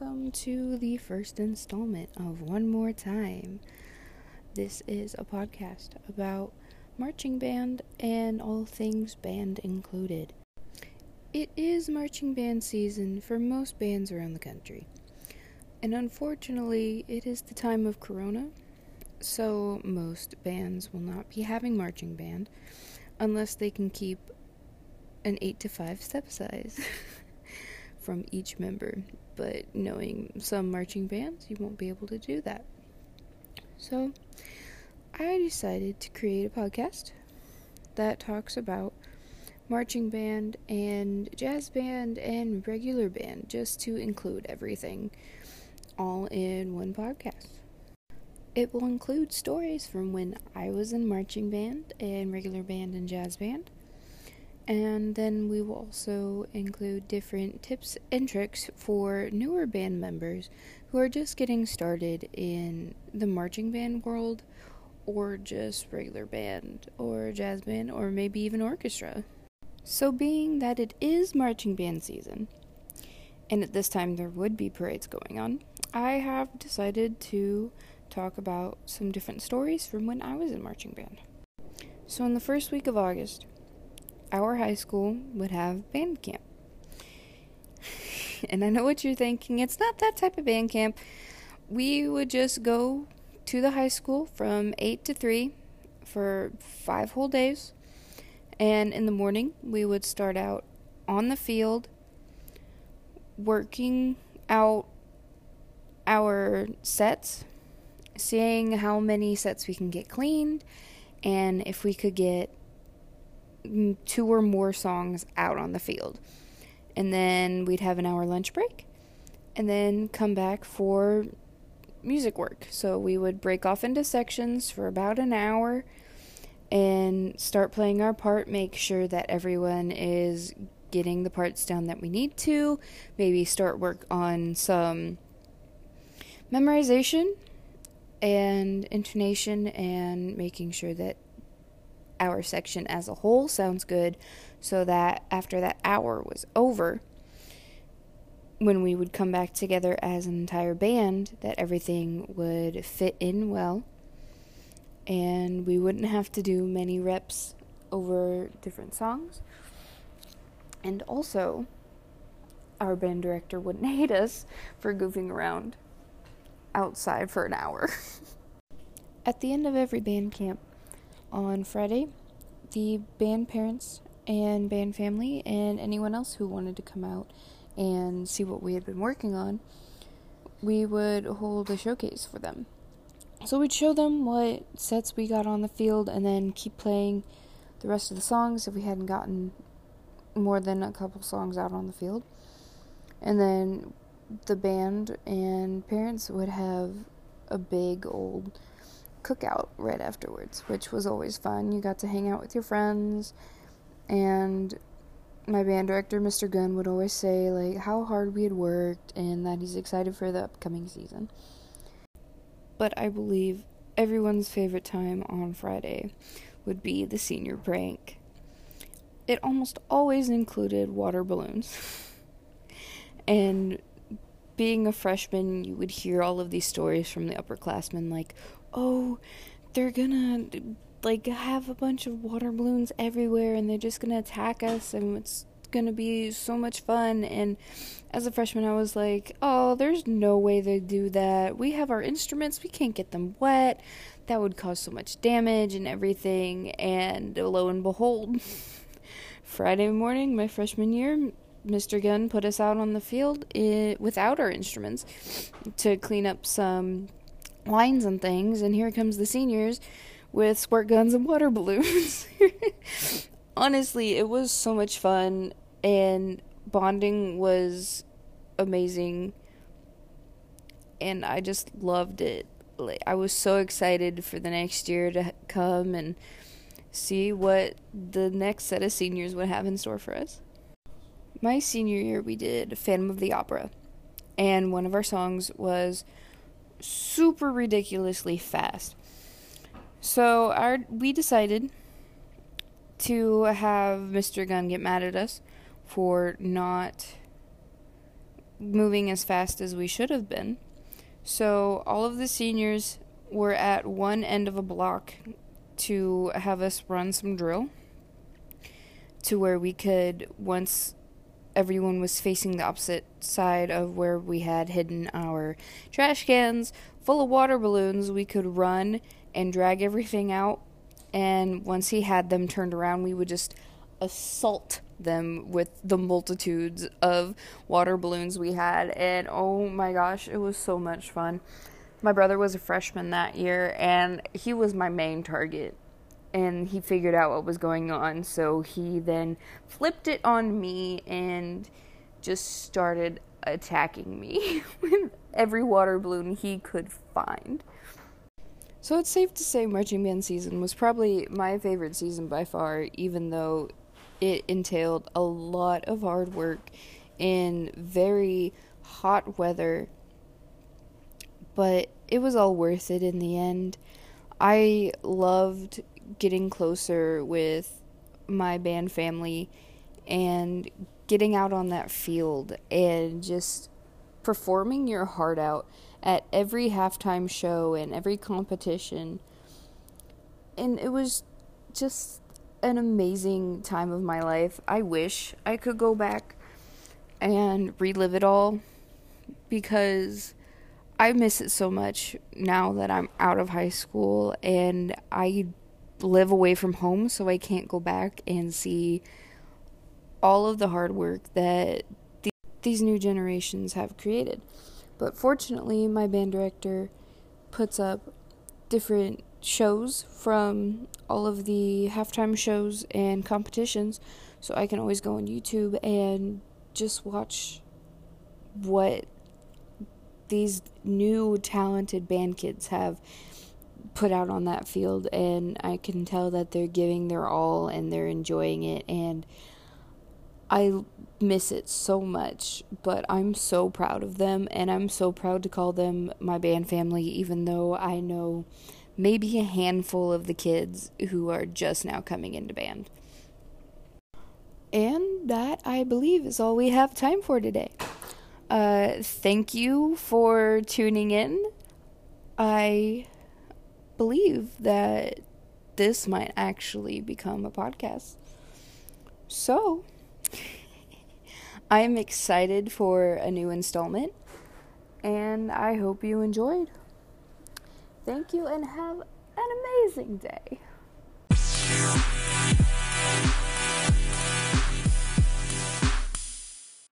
welcome to the first installment of One More Time. This is a podcast about marching band and all things band included. It is marching band season for most bands around the country. And unfortunately, it is the time of Corona, so most bands will not be having marching band unless they can keep an 8-to-5 step size from each member, but knowing some marching bands, you won't be able to do that. So I decided to create a podcast that talks about marching band and jazz band and regular band, just to include everything all in one podcast. It will include stories from when I was in marching band and regular band and jazz band. And then we will also include different tips and tricks for newer band members who are just getting started in the marching band world, or just regular band, or jazz band, or maybe even orchestra. So being that it is marching band season, and at this time there would be parades going on, I have decided to talk about some different stories from when I was in marching band. So in the first week of August, our high school would have band camp. And I know what you're thinking, it's not that type of band camp. We would just go to the high school from 8 to 3 for 5 whole days. And in the morning, we would start out on the field, working out our sets, seeing how many sets we can get cleaned, and if we could get 2 or more songs out on the field. And then we'd have an hour lunch break and then come back for music work. So we would break off into sections for about an hour and start playing our part, make sure that everyone is getting the parts down that we need to, maybe start work on some memorization and intonation and making sure that our section as a whole sounds good, so that after that hour was over, when we would come back together as an entire band, that everything would fit in well and we wouldn't have to do many reps over different songs. And also, our band director wouldn't hate us for goofing around outside for an hour. At the end of every band camp, on Friday, the band parents and band family and anyone else who wanted to come out and see what we had been working on, we would hold a showcase for them. So we'd show them what sets we got on the field and then keep playing the rest of the songs if we hadn't gotten more than a couple songs out on the field. And then the band and parents would have a big old cookout right afterwards, which was always fun. You got to hang out with your friends, and my band director, Mr. Gunn, would always say, like, how hard we had worked and that he's excited for the upcoming season. But I believe everyone's favorite time on Friday would be the senior prank. It almost always included water balloons. And being a freshman, you would hear all of these stories from the upperclassmen, like, oh, they're gonna, like, have a bunch of water balloons everywhere and they're just gonna attack us and it's gonna be so much fun. And as a freshman, I was like, oh, there's no way they do that. We have our instruments, we can't get them wet. That would cause so much damage and everything. And lo and behold, Friday morning, my freshman year, Mr. Gunn put us out on the field without our instruments to clean up some lines and things, and here comes the seniors with squirt guns and water balloons. Honestly, it was so much fun, and bonding was amazing, and I just loved it. Like, I was so excited for the next year to come and see what the next set of seniors would have in store for us. My senior year, we did Phantom of the Opera, and one of our songs was super ridiculously fast. So we decided to have Mr. Gunn get mad at us for not moving as fast as we should have been. So all of the seniors were at one end of a block to have us run some drill to where we could, once everyone was facing the opposite side of where we had hidden our trash cans full of water balloons, we could run and drag everything out, and once he had them turned around, we would just assault them with the multitudes of water balloons we had. And oh my gosh, it was so much fun. My brother was a freshman that year, and he was my main target, and he figured out what was going on, so he then flipped it on me and just started attacking me with every water balloon he could find. So it's safe to say marching band season was probably my favorite season by far, even though it entailed a lot of hard work in very hot weather, but it was all worth it in the end. I loved getting closer with my band family and getting out on that field and just performing your heart out at every halftime show and every competition. And it was just an amazing time of my life. I wish I could go back and relive it all, because I miss it so much now that I'm out of high school and I live away from home, so I can't go back and see all of the hard work that these new generations have created. But fortunately, my band director puts up different shows from all of the halftime shows and competitions, so I can always go on YouTube and just watch what these new talented band kids have put out on that field, and I can tell that they're giving their all and they're enjoying it, and I miss it so much. But I'm so proud of them, and I'm so proud to call them my band family, even though I know maybe a handful of the kids who are just now coming into band. And that, I believe, is all we have time for today. Thank you for tuning in. I believe that this might actually become a podcast. So, I'm excited for a new installment, and I hope you enjoyed. Thank you, and have an amazing day.